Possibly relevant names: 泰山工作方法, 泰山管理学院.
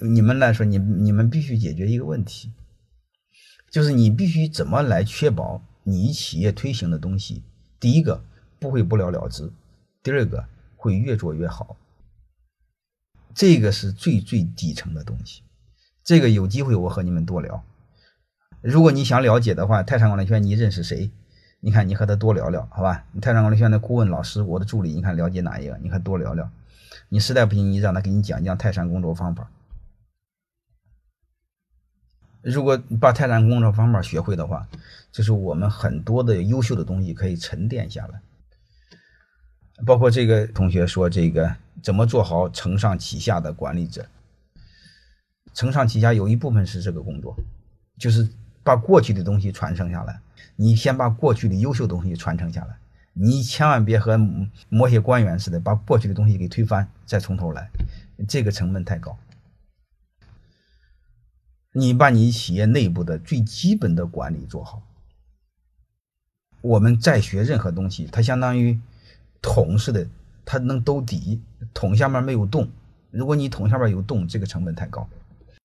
你们来说，你们必须解决一个问题，就是你必须怎么来确保你企业推行的东西，第一个不会不了了之，第二个会越做越好，这个是最最底层的东西。这个有机会我和你们多聊，如果你想了解的话，泰山管理学院你认识谁，你看你和他多聊聊，好吧？你泰山管理学院的顾问老师，我的助理，你看了解哪一个，你和多聊聊。你实在不行，你让他给你讲一讲泰山工作方法。如果你把泰山工作方法学会的话，就是我们很多的优秀的东西可以沉淀下来。包括这个同学说这个怎么做好承上启下的管理者，承上启下有一部分是这个工作，就是把过去的东西传承下来，你先把过去的优秀的东西传承下来，你千万别和某些官员似的把过去的东西给推翻再从头来，这个成本太高。你把你企业内部的最基本的管理做好，我们再学任何东西它相当于桶似的，它能兜底，桶下面没有洞，如果你桶下面有洞，这个成本太高。